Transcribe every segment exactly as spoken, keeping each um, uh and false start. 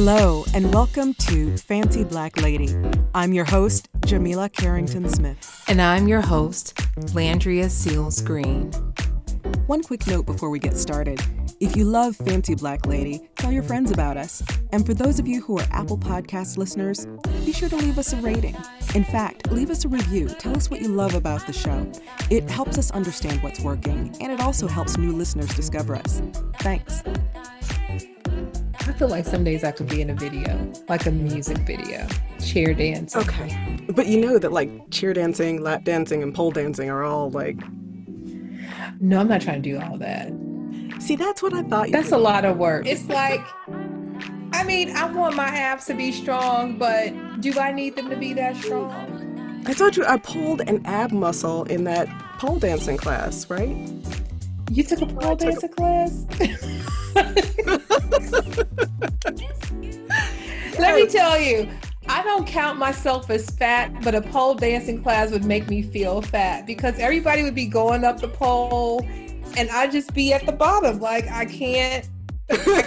Hello, and welcome to Fancy Black Lady. I'm your host, Jamila Carrington-Smith. And I'm your host, Landria Seals Green. One quick note before we get started. If you love Fancy Black Lady, tell your friends about us. And for those of you who are Apple Podcast listeners, be sure to leave us a rating. In fact, leave us a review. Tell us what you love about the show. It helps us understand what's working, and it also helps new listeners discover us. Thanks. I feel like some days I could be in a video, like a music video, cheer dancing. Okay. But you know that like cheer dancing, lap dancing, and pole dancing are all like... No, I'm not trying to do all that. See, that's what I thought. You that's a lot of work. It's like, I mean, I want my abs to be strong, but do I need them to be that strong? I told you I pulled an ab muscle in that pole dancing class, right? You took a pole dancing a- class? Let me tell you, I don't count myself as fat, but a pole dancing class would make me feel fat because everybody would be going up the pole and I'd just be at the bottom. Like, I can't, I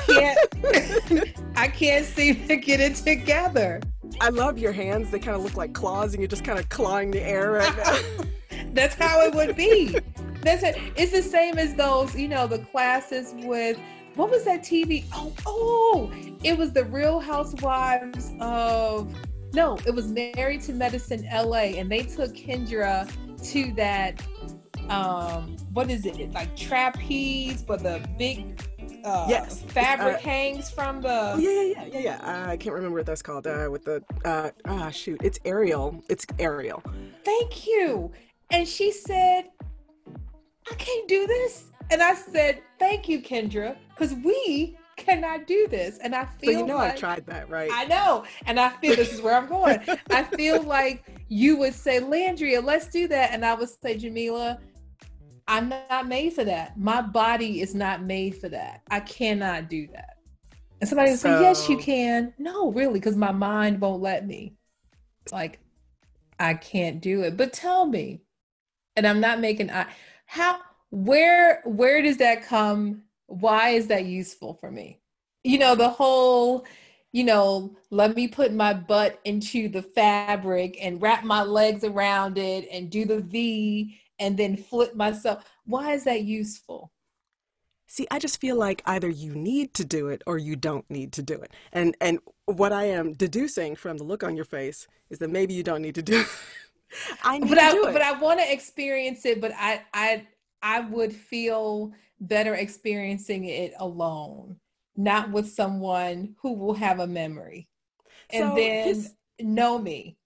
can't, I can't seem to get it together. I love your hands. They kind of look like claws and you're just kind of clawing the air right now. That's how it would be. That's it. It's the same as those, you know, the classes with, what was that T V? Oh, oh, it was the Real Housewives of, no, it was Married to Medicine L A. And they took Kendra to that, um, what is it? Like trapeze, but the big uh, yes. fabric uh, hangs from the. Yeah, yeah, yeah, yeah. yeah. Uh, I can't remember what that's called uh, with the, uh, ah, shoot, it's Ariel. It's Ariel. Thank you. And she said, I can't do this. And I said, thank you, Kendra, because we cannot do this. And I feel like... So you know like, I tried that, right? I know. And I feel this is where I'm going. I feel like you would say, Landria, let's do that. And I would say, Jamila, I'm not made for that. My body is not made for that. I cannot do that. And somebody would so... say, yes, you can. No, really, because my mind won't let me. Like, I can't do it. But tell me. And I'm not making... I how... Where where does that come? Why is that useful for me? You know, the whole, you know, let me put my butt into the fabric and wrap my legs around it and do the V and then flip myself. Why is that useful? See, I just feel like either you need to do it or you don't need to do it. And and what I am deducing from the look on your face is that maybe you don't need to do it. I need but to I, do it. But I want to experience it, but I... I I would feel better experiencing it alone, not with someone who will have a memory and so then this, know me.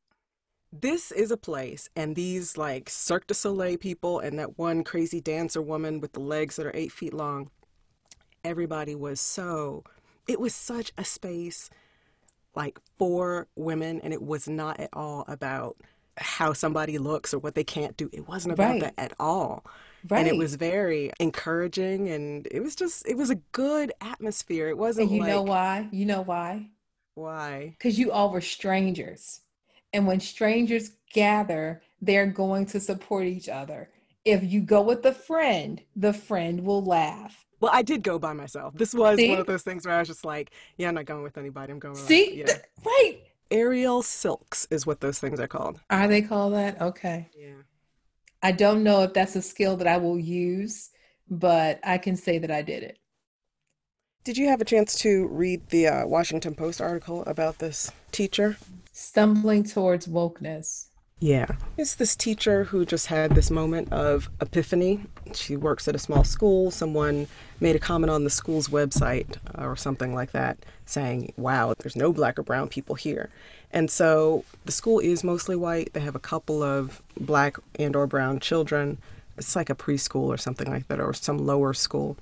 This is a place, and these like Cirque du Soleil people and that one crazy dancer woman with the legs that are eight feet long, everybody was so, it was such a space like for women, and it was not at all about how somebody looks or what they can't do. It wasn't about right. that at all. Right. And it was very encouraging, and it was just, it was a good atmosphere. It wasn't and you like, know why? You know why? Why? Because you all were strangers. And when strangers gather, they're going to support each other. If you go with a friend, the friend will laugh. Well, I did go by myself. This was See? one of those things where I was just like, yeah, I'm not going with anybody. I'm going with See? Yeah. Right. Ariel Silks is what those things are called. Are they called that? Okay. Yeah. I don't know if that's a skill that I will use, but I can say that I did it. Did you have a chance to read the uh, Washington Post article about this teacher? Stumbling Towards Wokeness. Yeah. It's this teacher who just had this moment of epiphany. She works at a small school. Someone made a comment on the school's website or something like that saying, wow, there's no black or brown people here. And so the school is mostly white. They have a couple of black and or brown children. It's like a preschool or something like that, or some lower school.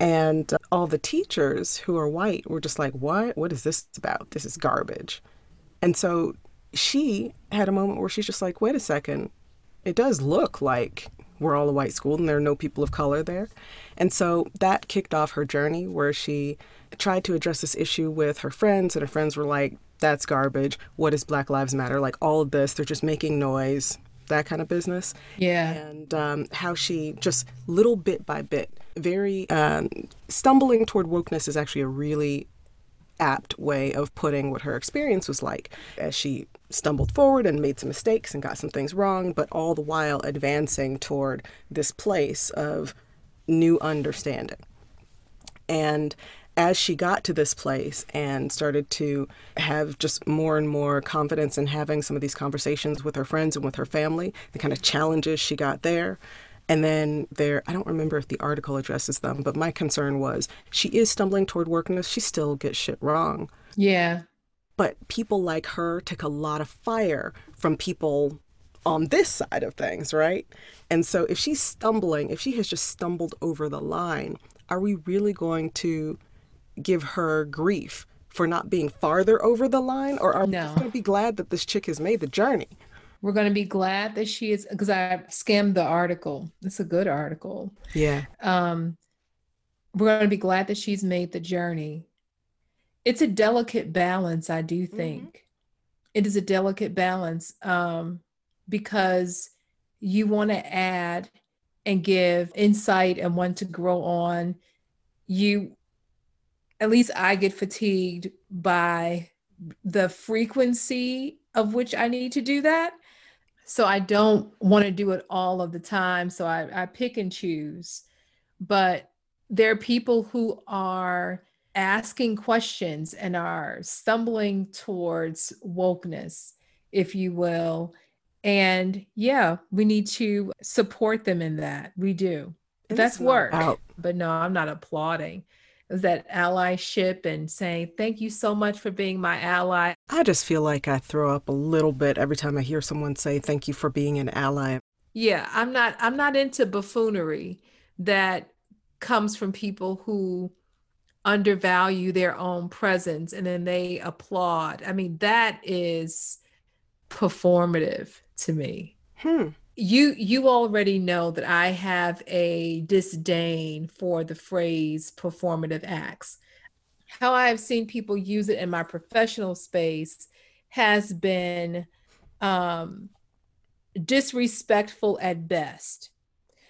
And all the teachers who are white were just like, what? What is this about? This is garbage. And so she had a moment where she's just like, wait a second. It does look like we're all a white school and there are no people of color there. And so that kicked off her journey where she tried to address this issue with her friends, and her friends were like, that's garbage. What is Black Lives Matter? Like all of this, they're just making noise, that kind of business. Yeah. And um, how she just little bit by bit, very um, stumbling toward wokeness is actually a really apt way of putting what her experience was like as she stumbled forward and made some mistakes and got some things wrong, but all the while advancing toward this place of new understanding. And as she got to this place and started to have just more and more confidence in having some of these conversations with her friends and with her family, the kind of challenges she got there. And then there, I don't remember if the article addresses them, but my concern was she is stumbling toward wokeness. She still gets shit wrong. Yeah. But people like her take a lot of fire from people on this side of things, right? And so if she's stumbling, if she has just stumbled over the line, are we really going to give her grief for not being farther over the line? Or are no. we just going to be glad that this chick has made the journey? We're going to be glad that she is, because I skimmed the article. It's a good article. Yeah. Um, we're going to be glad that she's made the journey. It's a delicate balance, I do think. Mm-hmm. It is a delicate balance um, because you want to add and give insight and want to grow on. You, at least I get fatigued by the frequency of which I need to do that. So I don't want to do it all of the time. So I, I pick and choose. But there are people who are asking questions and are stumbling towards wokeness, if you will. And yeah, we need to support them in that. We do. And that's work. Out. But no, I'm not applauding. It was that allyship and saying, thank you so much for being my ally. I just feel like I throw up a little bit every time I hear someone say, thank you for being an ally. Yeah, I'm not, I'm not into buffoonery that comes from people who undervalue their own presence and then they applaud. I mean, that is performative to me. Hmm. You you already know that I have a disdain for the phrase performative acts. How I have seen people use it in my professional space has been um, disrespectful at best.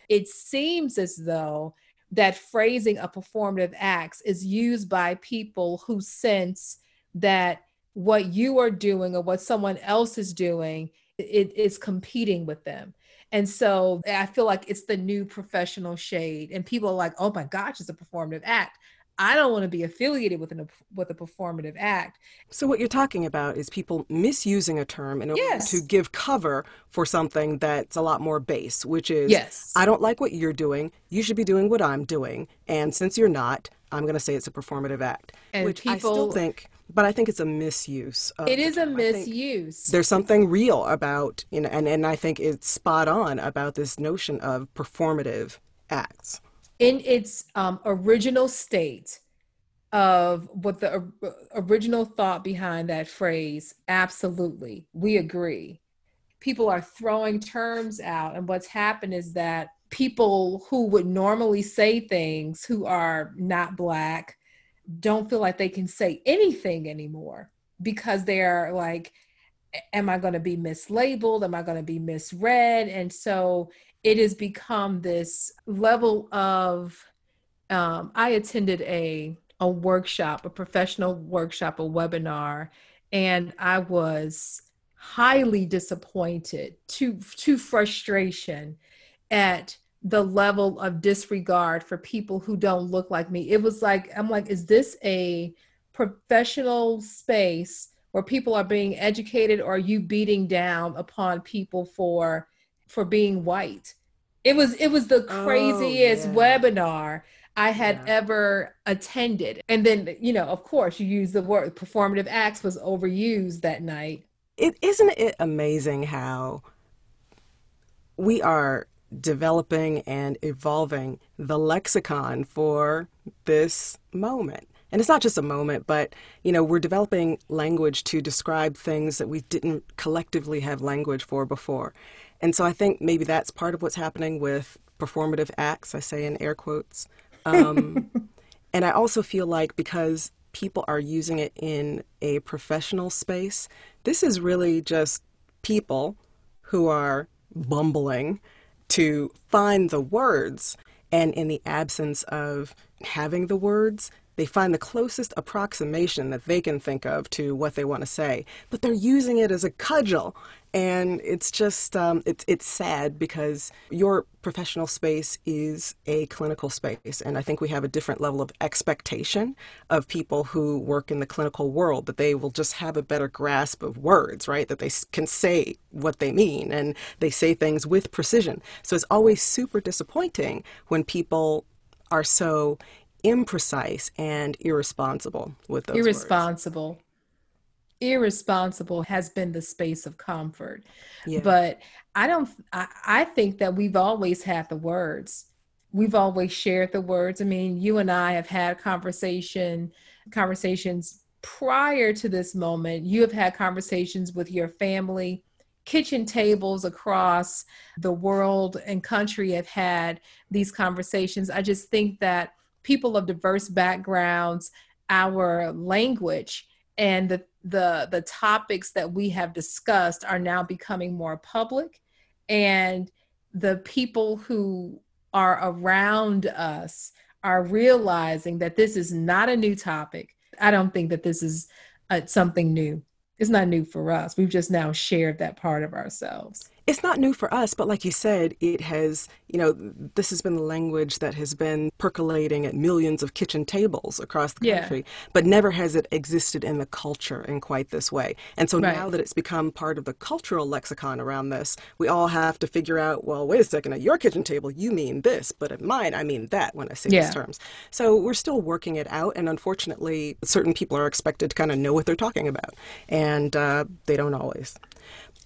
It seems as though that phrasing of performative acts is used by people who sense that what you are doing or what someone else is doing, it is competing with them. And so I feel like it's the new professional shade and people are like, oh my gosh, it's a performative act. I don't want to be affiliated with, an, with a performative act. So what you're talking about is people misusing a term in order yes. to give cover for something that's a lot more base, which is, yes. I don't like what you're doing. You should be doing what I'm doing. And since you're not, I'm going to say it's a performative act, and which people, I still think... But I think it's a misuse. It is a misuse. There's something real about, you know, and, and I think it's spot on about this notion of performative acts. In its um, original state of what the uh, original thought behind that phrase, absolutely, we agree. People are throwing terms out. And what's happened is that people who would normally say things who are not Black don't feel like they can say anything anymore because they're like, am I going to be mislabeled? Am I going to be misread? And so it has become this level of, um, I attended a, a workshop, a professional workshop, a webinar, and I was highly disappointed to, to frustration at the level of disregard for people who don't look like me. It was like, I'm like, is this a professional space where people are being educated, or are you beating down upon people for, for being white? It was, it was the craziest oh, yeah. webinar I had yeah. ever attended. And then, you know, of course you use the word performative acts was overused that night. It isn't it amazing how we are developing and evolving the lexicon for this moment. And it's not just a moment, but, you know, we're developing language to describe things that we didn't collectively have language for before. And so I think maybe that's part of what's happening with performative acts, I say in air quotes. Um, and I also feel like because people are using it in a professional space, this is really just people who are bumbling to find the words, and in the absence of having the words, They find the closest approximation that they can think of to what they want to say, but they're using it as a cudgel. And it's just, um, it's, it's sad because your professional space is a clinical space. And I think we have a different level of expectation of people who work in the clinical world, that they will just have a better grasp of words, right? That they can say what they mean and they say things with precision. So it's always super disappointing when people are so imprecise and irresponsible with those irresponsible. words. Irresponsible has been the space of comfort. Yeah. But I don't, I, I think that we've always had the words. We've always shared the words. I mean, you and I have had conversation, conversations prior to this moment. You have had conversations with your family. Kitchen tables across the world and country have had these conversations. I just think that people of diverse backgrounds, our language, and the the the topics that we have discussed are now becoming more public, and the people who are around us are realizing that this is not a new topic. I don't think that this is uh, something new. It's not new for us. We've just now shared that part of ourselves. It's not new for us, but like you said, it has, you know, this has been the language that has been percolating at millions of kitchen tables across the yeah. country, but never has it existed in the culture in quite this way. And so right. now that it's become part of the cultural lexicon around this, we all have to figure out, well, wait a second, at your kitchen table, you mean this, but at mine, I mean that when I say yeah. these terms. So we're still working it out. And unfortunately, certain people are expected to kind of know what they're talking about, and uh, they don't always.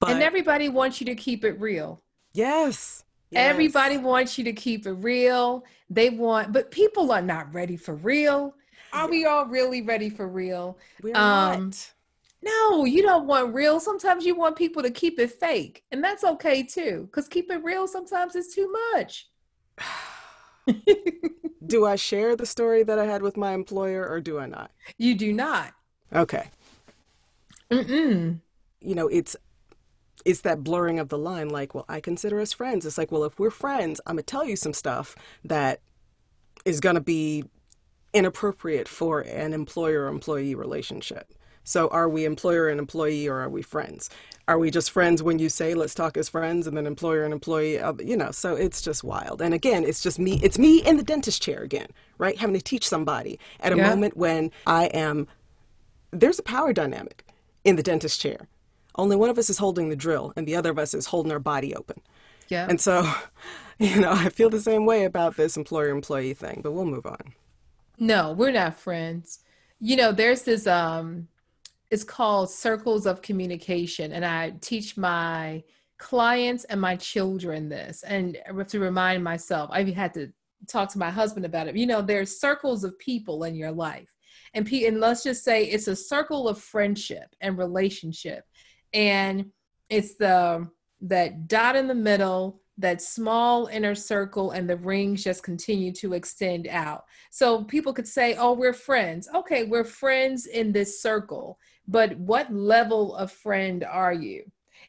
But, and everybody wants you to keep it real. Yes, yes. Everybody wants you to keep it real. They want, but people are not ready for real. Are we all really ready for real? We're um, not. No, you don't want real. Sometimes you want people to keep it fake. And that's okay too. Because keep it real sometimes is too much. Do I share the story that I had with my employer or do I not? You do not. Okay. Mm-mm. You know, it's, It's that blurring of the line, like, well, I consider us friends. It's like, well, if we're friends, I'm going to tell you some stuff that is going to be inappropriate for an employer-employee relationship. So are we employer and employee, or are we friends? Are we just friends when you say, let's talk as friends, and then employer and employee, you know, so it's just wild. And again, it's just me. It's me in the dentist chair again, right? Having to teach somebody at a yeah. moment when I am, there's a power dynamic in the dentist chair. Only one of us is holding the drill and the other of us is holding our body open. Yeah. And so, you know, I feel the same way about this employer-employee thing, but we'll move on. No, we're not friends. You know, there's this, um, it's called circles of communication. And I teach my clients and my children this. And I have to remind myself, I had to talk to my husband about it. You know, there's circles of people in your life. And, P- and let's just say it's a circle of friendship and relationship. And it's the that dot in the middle, that small inner circle, and the rings just continue to extend out. So people could say, oh, we're friends. Okay, we're friends in this circle, but what level of friend are you?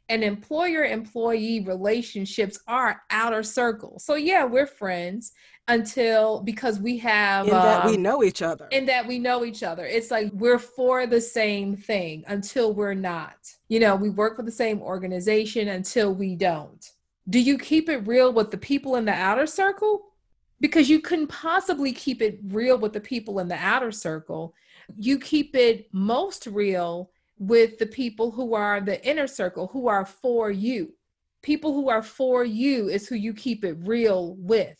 And employer-employee relationships are outer circle. So yeah, we're friends until, because we have- In that um, we know each other. In that we know each other. It's like we're for the same thing until we're not. You know, we work for the same organization until we don't. Do you keep it real with the people in the outer circle? Because you couldn't possibly keep it real with the people in the outer circle. You keep it most real with the people who are the inner circle, who are for you. People who are for you is who you keep it real with.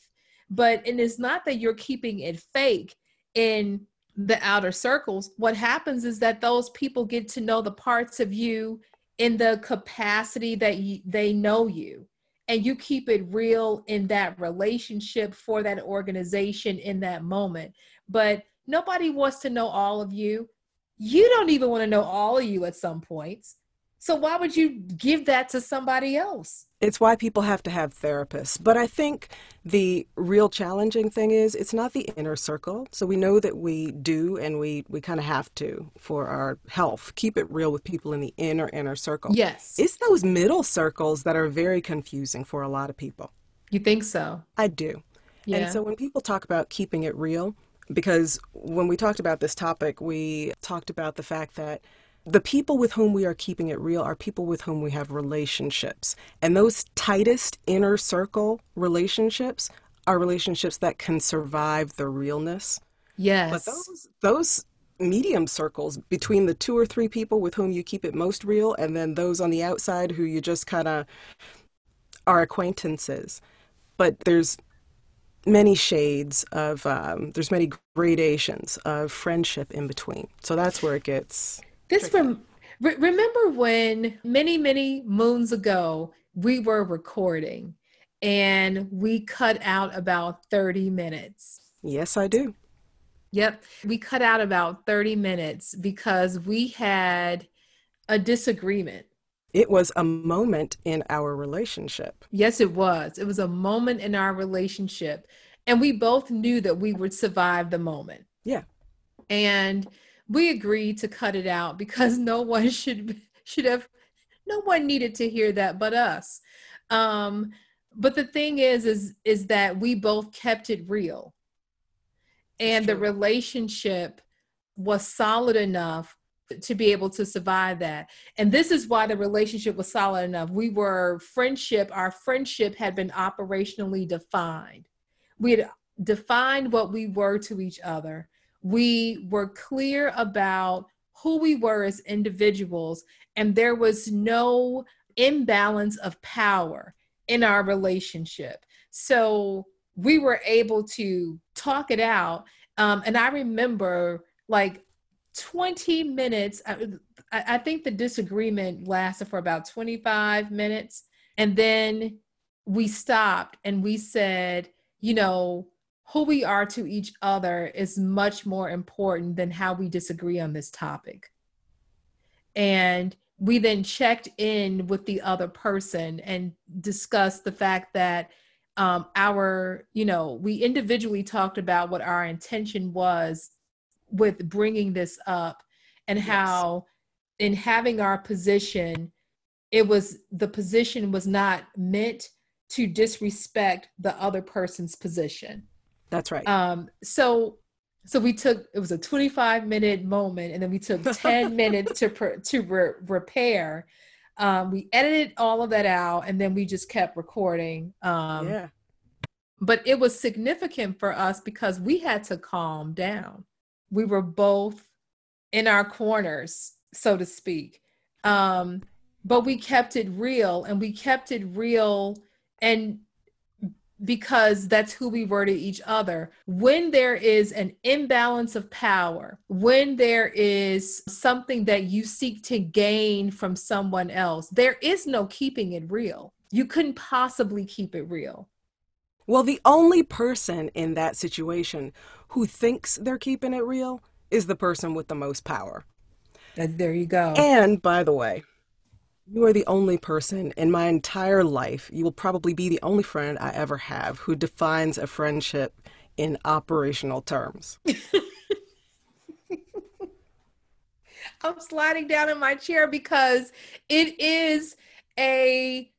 But and it's not that you're keeping it fake in the outer circles. What happens is that those people get to know the parts of you in the capacity that you, they know you. And you keep it real in that relationship for that organization in that moment. But nobody wants to know all of you. You don't even want to know all of you at some points. So why would you give that to somebody else? It's why people have to have therapists. But I think the real challenging thing is it's not the inner circle. So we know that we do and we, we kind of have to for our health. Keep it real with people in the inner, inner circle. Yes. It's those middle circles that are very confusing for a lot of people. You think so? I do. Yeah. And so when people talk about keeping it real, because when we talked about this topic, we talked about the fact that the people with whom we are keeping it real are people with whom we have relationships. And those tightest inner circle relationships are relationships that can survive the realness. Yes. But those those medium circles between the two or three people with whom you keep it most real and then those on the outside who you just kind of are acquaintances. But there's many shades of, um, there's many gradations of friendship in between. So that's where it gets... This rem- re- remember when many, many moons ago, we were recording and we cut out about thirty minutes. Yes, I do. Yep. We cut out about thirty minutes because we had a disagreement. It was a moment in our relationship. Yes, it was. It was a moment in our relationship. And we both knew that we would survive the moment. Yeah. And we agreed to cut it out because no one should should have, no one needed to hear that but us. Um, but the thing is, is, is that we both kept it real. And the relationship was solid enough to be able to survive that. And this is why the relationship was solid enough. We were friendship, our friendship had been operationally defined. We had defined what we were to each other. We were clear about who we were as individuals, and there was no imbalance of power in our relationship. So we were able to talk it out. Um, and I remember like twenty minutes, I, I think the disagreement lasted for about twenty-five minutes. And then we stopped and we said, you know, who we are to each other is much more important than how we disagree on this topic. And we then checked in with the other person and discussed the fact that um, our, you know, we individually talked about what our intention was with bringing this up and yes. how in having our position, it was, the position was not meant to disrespect the other person's position. That's right. Um, so, so we took, it was a twenty-five minute moment and then we took ten minutes to, per, to re- repair. Um, we edited all of that out and then we just kept recording. Um, yeah. But it was significant for us because we had to calm down. We were both in our corners, so to speak. Um, but we kept it real and we kept it real and because that's who we were to each other. When there is an imbalance of power, when there is something that you seek to gain from someone else, there is no keeping it real. You couldn't possibly keep it real. Well, the only person in that situation who thinks they're keeping it real is the person with the most power. And there you go. And by the way, you are the only person in my entire life, you will probably be the only friend I ever have who defines a friendship in operational terms. I'm sliding down in my chair because it is a,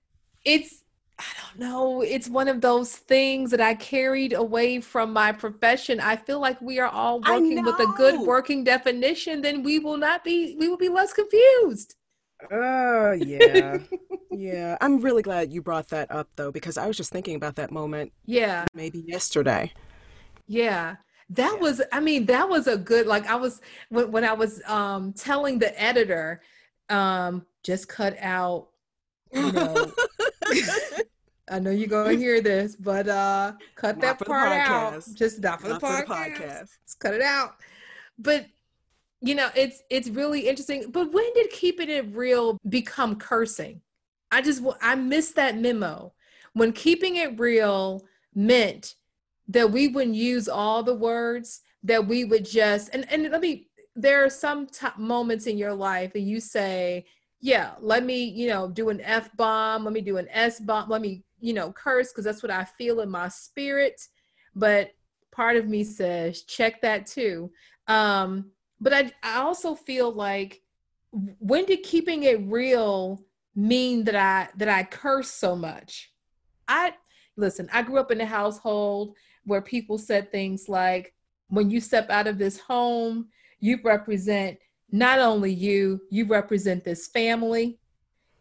it's, I don't know, it's one of those things that I carried away from my profession. I feel like we are all working with a good working definition, then we will not be, we will be less confused. Oh, uh, yeah. Yeah. I'm really glad you brought that up, though, because I was just thinking about that moment. Yeah. Maybe yesterday. Yeah. That yeah. was, I mean, that was a good, like I was, when, when I was um, telling the editor, um, just cut out, you know, I know you're going to hear this, but uh, cut not that part out. Just not for, not the, for podcast. the podcast. Just cut it out. But you know, it's it's really interesting. But when did keeping it real become cursing? I just, I missed that memo. When keeping it real meant that we wouldn't use all the words, that we would just, and, and let me, there are some t- moments in your life that you say, yeah, let me, you know, do an F-bomb, let me do an S-bomb, let me, you know, curse, because that's what I feel in my spirit. But part of me says, check that too. Um, But I, I also feel like, when did keeping it real mean that I that I curse so much? I listen, I grew up in a household where people said things like, when you step out of this home, you represent not only you, you represent this family.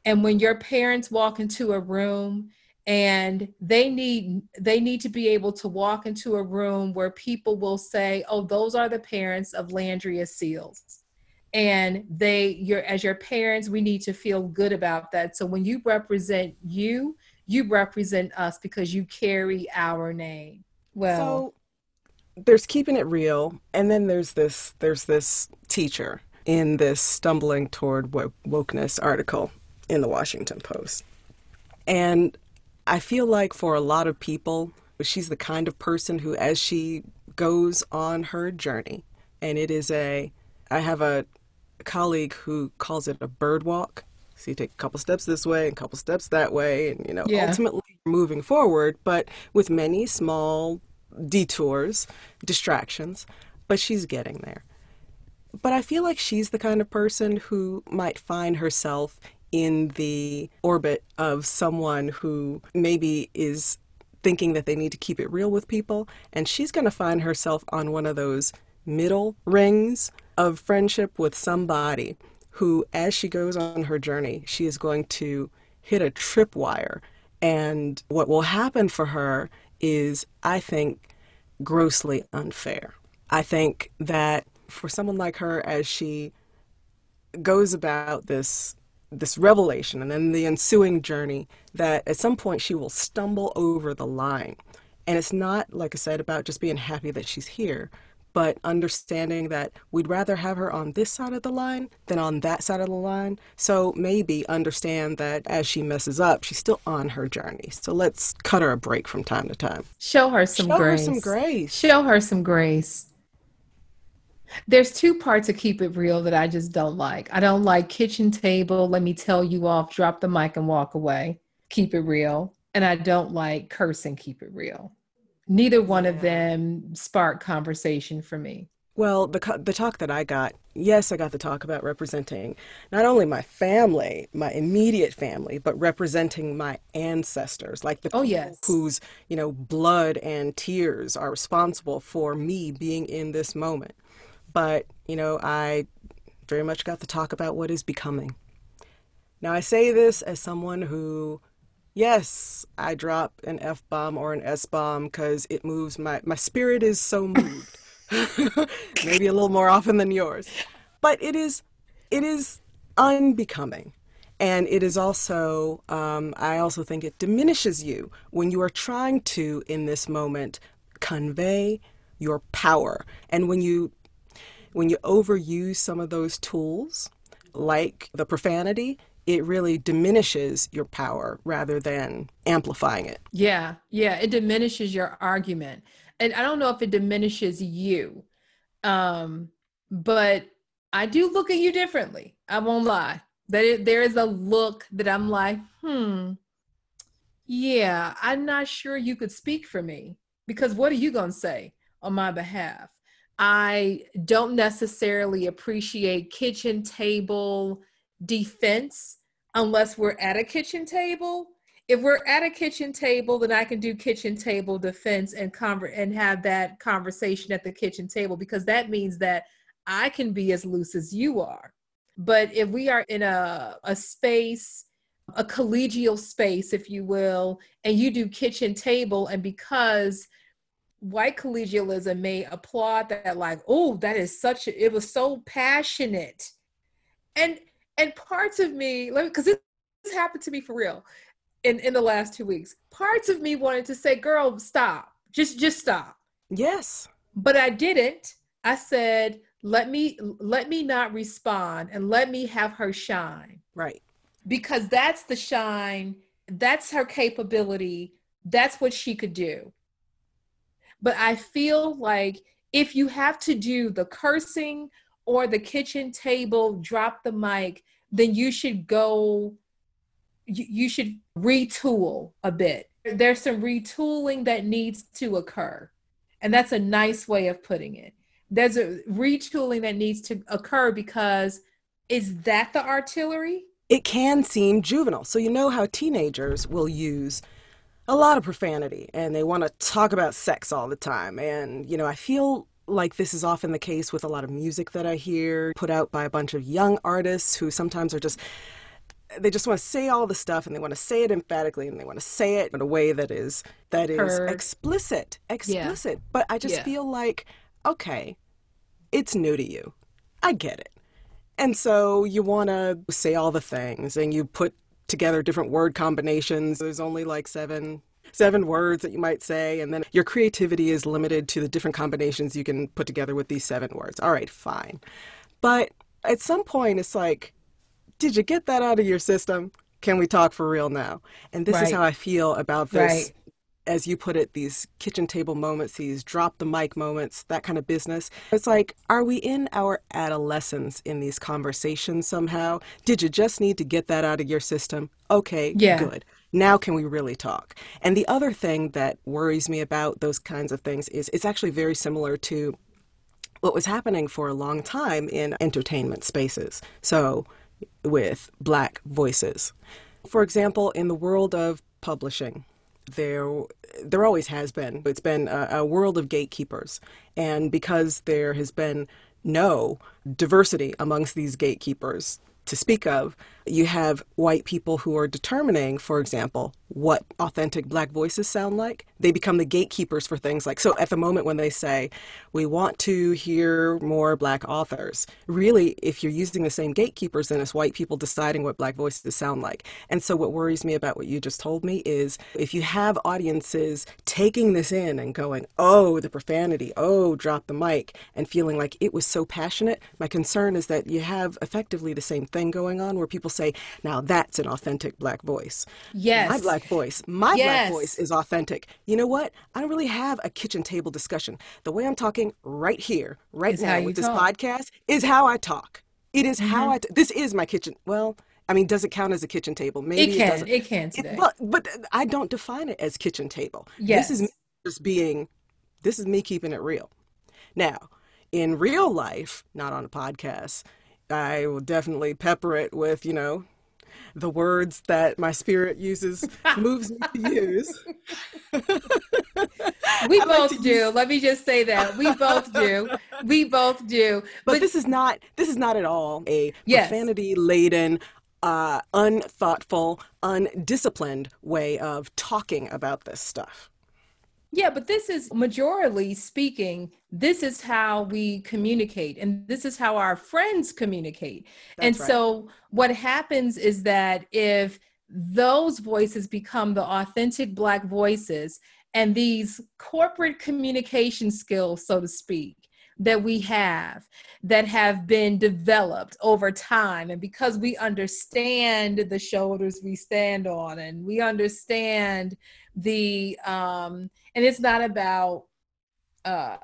And when your parents walk into a room and they need, they need to be able to walk into a room where people will say, oh, those are the parents of Landria Seals. And they, your, as your parents, we need to feel good about that. So when you represent you, you represent us because you carry our name. Well, so there's keeping it real. And then there's this, there's this teacher in this stumbling toward wokeness article in the Washington Post. And I feel like for a lot of people, she's the kind of person who, as she goes on her journey, and it is a, I have a colleague who calls it a bird walk. So you take a couple steps this way and a couple steps that way, and you know, yeah. ultimately you're moving forward, but with many small detours, distractions, but she's getting there. But I feel like she's the kind of person who might find herself in the orbit of someone who maybe is thinking that they need to keep it real with people, and she's going to find herself on one of those middle rings of friendship with somebody who, as she goes on her journey, she is going to hit a tripwire. And what will happen for her is, I think, grossly unfair. I think that for someone like her, as she goes about this this revelation and then the ensuing journey, that at some point she will stumble over the line. And it's not, like I said, about just being happy that she's here, but understanding that we'd rather have her on this side of the line than on that side of the line. So maybe understand that as she messes up, she's still on her journey. So let's cut her a break from time to time. Show her some Show grace. Show her some grace. Show her some grace. There's two parts of Keep It Real that I just don't like. I don't like kitchen table, let me tell you off, drop the mic and walk away, Keep It Real. And I don't like cursing, Keep It Real. Neither one of them sparked conversation for me. Well, the the talk that I got, yes, I got the talk about representing not only my family, my immediate family, but representing my ancestors, like the oh, people yes. whose, you know, blood and tears are responsible for me being in this moment. But, you know, I very much got the talk about what is becoming. Now, I say this as someone who, yes, I drop an F-bomb or an S-bomb because it moves my, my spirit is so moved. Maybe a little more often than yours, but it is it is unbecoming, and it is also um, I also think it diminishes you when you are trying to in this moment convey your power, and when you when you overuse some of those tools like the profanity, it really diminishes your power rather than amplifying it. Yeah, yeah, it diminishes your argument. And I don't know if it diminishes you, um, but I do look at you differently. I won't lie. That it, there is a look that I'm like, hmm, yeah, I'm not sure you could speak for me because what are you going to say on my behalf? I don't necessarily appreciate kitchen table defense unless we're at a kitchen table. If we're at a kitchen table, then I can do kitchen table defense and conver- and have that conversation at the kitchen table, because that means that I can be as loose as you are. But if we are in a, a space, a collegial space, if you will, and you do kitchen table, and because white collegialism may applaud that, like, oh, that is such, a, it was so passionate. And, and parts of me, let me, because this, this happened to me for real. In, in the last two weeks, parts of me wanted to say, girl, stop, just, just stop. Yes. But I didn't. I said, let me, let me not respond and let me have her shine. Right. Because that's the shine. That's her capability. That's what she could do. But I feel like if you have to do the cursing or the kitchen table, drop the mic, then you should go you should retool a bit. There's some retooling that needs to occur. And that's a nice way of putting it. There's a retooling that needs to occur because is that the artillery? It can seem juvenile. So you know how teenagers will use a lot of profanity and they want to talk about sex all the time. And, you know, I feel like this is often the case with a lot of music that I hear put out by a bunch of young artists who sometimes are just, they just want to say all the stuff and they want to say it emphatically and they want to say it in a way that is that is Her. explicit, explicit. Yeah. But I just yeah. feel like, okay, it's new to you. I get it. And so you want to say all the things and you put together different word combinations. There's only like seven seven words that you might say, and then your creativity is limited to the different combinations you can put together with these seven words. All right, fine. But at some point it's like, did you get that out of your system? Can we talk for real now? And this right. is how I feel about this, right. as you put it, these kitchen table moments, these drop the mic moments, that kind of business. It's like, are we in our adolescence in these conversations somehow? Did you just need to get that out of your system? Okay, yeah. good. Now can we really talk? And the other thing that worries me about those kinds of things is it's actually very similar to what was happening for a long time in entertainment spaces. So with Black voices. For example, in the world of publishing, there there always has been. It's been a, a world of gatekeepers. And because there has been no diversity amongst these gatekeepers to speak of, you have white people who are determining, for example, what authentic Black voices sound like. They become the gatekeepers for things like, so at the moment when they say, we want to hear more Black authors, really, if you're using the same gatekeepers, then it's white people deciding what Black voices sound like. And so what worries me about what you just told me is if you have audiences taking this in and going, oh, the profanity, oh, drop the mic, and feeling like it was so passionate, my concern is that you have effectively the same thing going on where people say, now that's an authentic Black voice. Yes. My Black voice, my yes. Black voice is authentic. You know what? I don't really have a kitchen table discussion. The way I'm talking right here, right it's now with this talk. podcast is how I talk. It is mm-hmm. how I, t- this is my kitchen. Well, I mean, does it count as a kitchen table? Maybe it can, it, doesn't. it can today. It, but, but I don't define it as kitchen table. Yes. This is me just being, this is me keeping it real. Now, in real life, not on a podcast, I will definitely pepper it with, you know, the words that my spirit uses, moves me to use. We I both like do. Use... Let me just say that. We both do. We both do. But, but this is not, this is not at all a yes. profanity-laden, uh, unthoughtful, undisciplined way of talking about this stuff. Yeah, but this is, majorly speaking, this is how we communicate and this is how our friends communicate. That's and right. so what happens is that if those voices become the authentic Black voices and these corporate communication skills, so to speak, that we have, that have been developed over time. And because we understand the shoulders we stand on and we understand the, um, and it's not about, uh,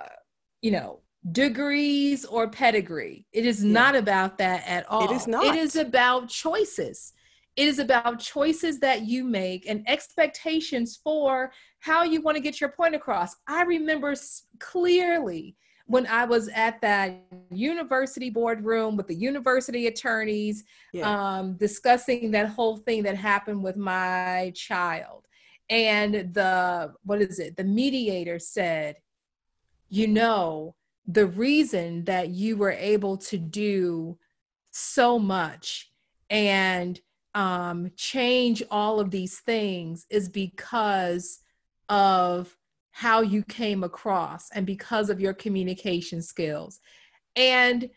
you know, degrees or pedigree. It is yeah. not about that at all. It is not. It is about choices. It is about choices that you make and expectations for how you want to get your point across. I remember clearly when I was at that university boardroom with the university attorneys, yeah. um, discussing that whole thing that happened with my child. And the, what is it? The mediator said, you know, the reason that you were able to do so much and um, change all of these things is because of how you came across and because of your communication skills. And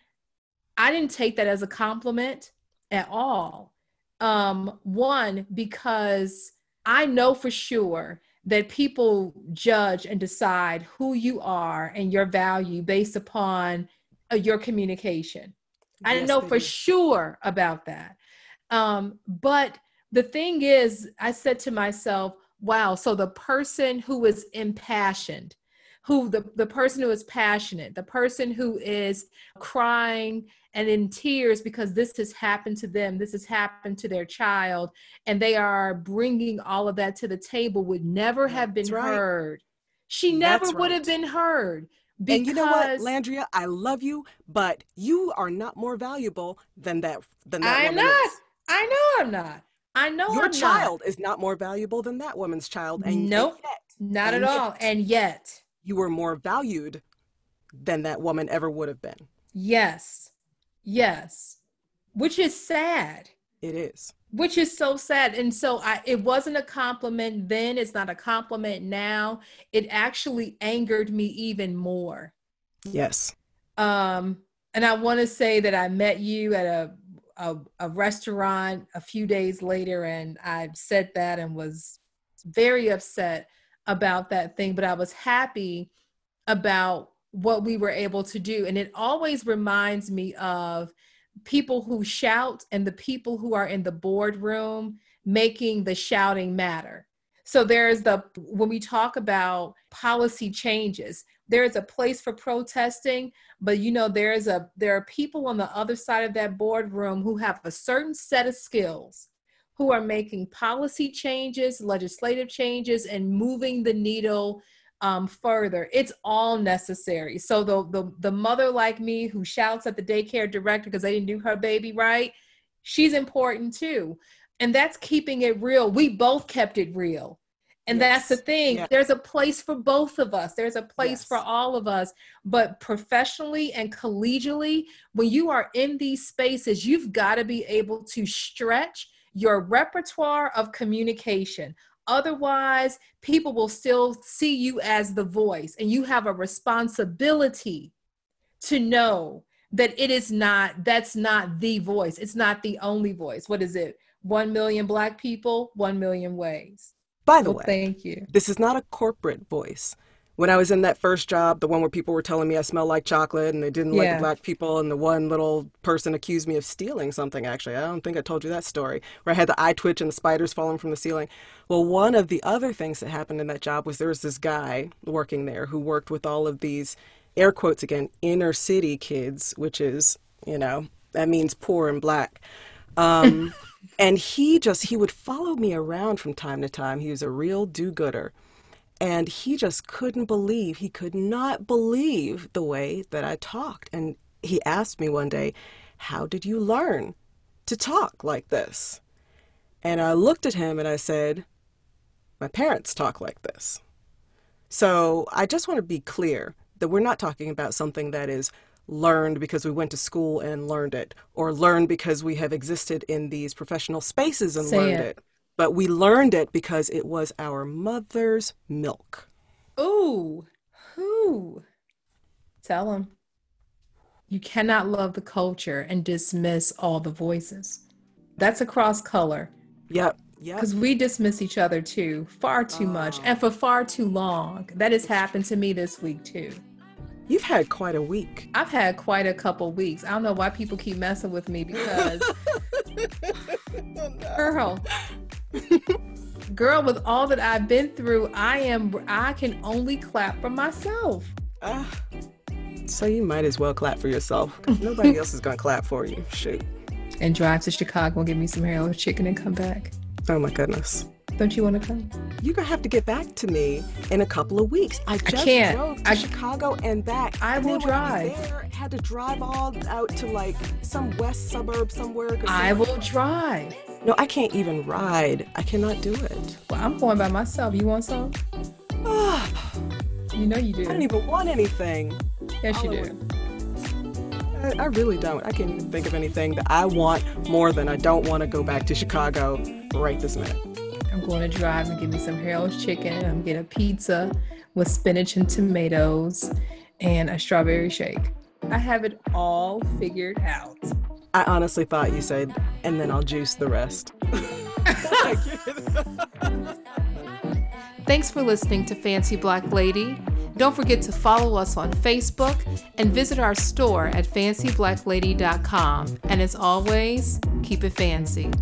I didn't take that as a compliment at all. Um, one, because I know for sure that people judge and decide who you are and your value based upon uh, your communication. Yes, I know baby. for sure about that. Um, but the thing is, I said to myself, wow, so the person who is impassioned, who the, the person who is passionate, the person who is crying and in tears because this has happened to them, this has happened to their child, and they are bringing all of that to the table would never have been right. heard. She never right. would have been heard. Because... And you know what, Landria, I love you, but you are not more valuable than that. Than that I'm woman not. Is. I know I'm not. I know your I'm child not. is not more valuable than that woman's child. And nope, yet, not and at yet, all. And yet you were more valued than that woman ever would have been. Yes. Yes. Which is sad. It is. Which is so sad. And so I, it wasn't a compliment then. It's not a compliment now. It actually angered me even more. Yes. Um, and I want to say that I met you at a, a, a restaurant a few days later, and I said that and was very upset about that thing, but I was happy about what we were able to do. And it always reminds me of people who shout and the people who are in the boardroom making the shouting matter. So there's the, when we talk about policy changes, there's a place for protesting, but you know, there's a, there are people on the other side of that boardroom who have a certain set of skills, who are making policy changes, legislative changes, and moving the needle Um, further. It's all necessary. So the, the the mother like me who shouts at the daycare director because they didn't do her baby right, she's important too. And that's keeping it real. We both kept it real. And yes. That's the thing. Yes. There's a place for both of us. There's a place yes. for all of us. But professionally and collegially, when you are in these spaces, you've got to be able to stretch your repertoire of communication. Otherwise, people will still see you as the voice, and you have a responsibility to know that it is not, that's not the voice. It's not the only voice. What is it? One million Black people, one million ways. By the well, way, thank you. This is not a corporate voice. When I was in that first job, the one where people were telling me I smell like chocolate and they didn't yeah. like Black people, and the one little person accused me of stealing something, actually. I don't think I told you that story, where I had the eye twitch and the spiders falling from the ceiling. Well, one of the other things that happened in that job was there was this guy working there who worked with all of these, air quotes again, inner city kids, which is, you know, that means poor and Black. Um, and he just, he would follow me around from time to time. He was a real do-gooder. And he just couldn't believe, he could not believe the way that I talked. And he asked me one day, how did you learn to talk like this? And I looked at him and I said, my parents talk like this. So I just want to be clear that we're not talking about something that is learned because we went to school and learned it, or learned because we have existed in these professional spaces and Say learned it. it. But we learned it because it was our mother's milk. Ooh, who? Tell them. You cannot love the culture and dismiss all the voices. That's across color. Yep. Yep. Because we dismiss each other too, far too oh. much, and for far too long. That has happened to me this week too. You've had quite a week. I've had quite a couple weeks. I don't know why people keep messing with me because, girl, girl, with all that I've been through, I am, I can only clap for myself. Uh, so you might as well clap for yourself, because nobody else is going to clap for you. Shoot. And drive to Chicago and get me some Harold's chicken and come back. Oh my goodness. Don't you want to come? You're going to have to get back to me in a couple of weeks. I just I can't. drove to I, Chicago and back. I and will drive. I was there, had to drive all out to like some west suburb somewhere. I will drive. No, I can't even ride. I cannot do it. Well, I'm going by myself. You want some? You know you do. I don't even want anything. Yes, all you I do. I, I really don't. I can't even think of anything that I want more than I don't want to go back to Chicago right this minute. I'm going to drive and give me some Harold's chicken. I'm getting a pizza with spinach and tomatoes and a strawberry shake. I have it all figured out. I honestly thought you said, and then I'll juice the rest. Thanks for listening to Fancy Black Lady. Don't forget to follow us on Facebook and visit our store at fancy black lady dot com. And as always, keep it fancy.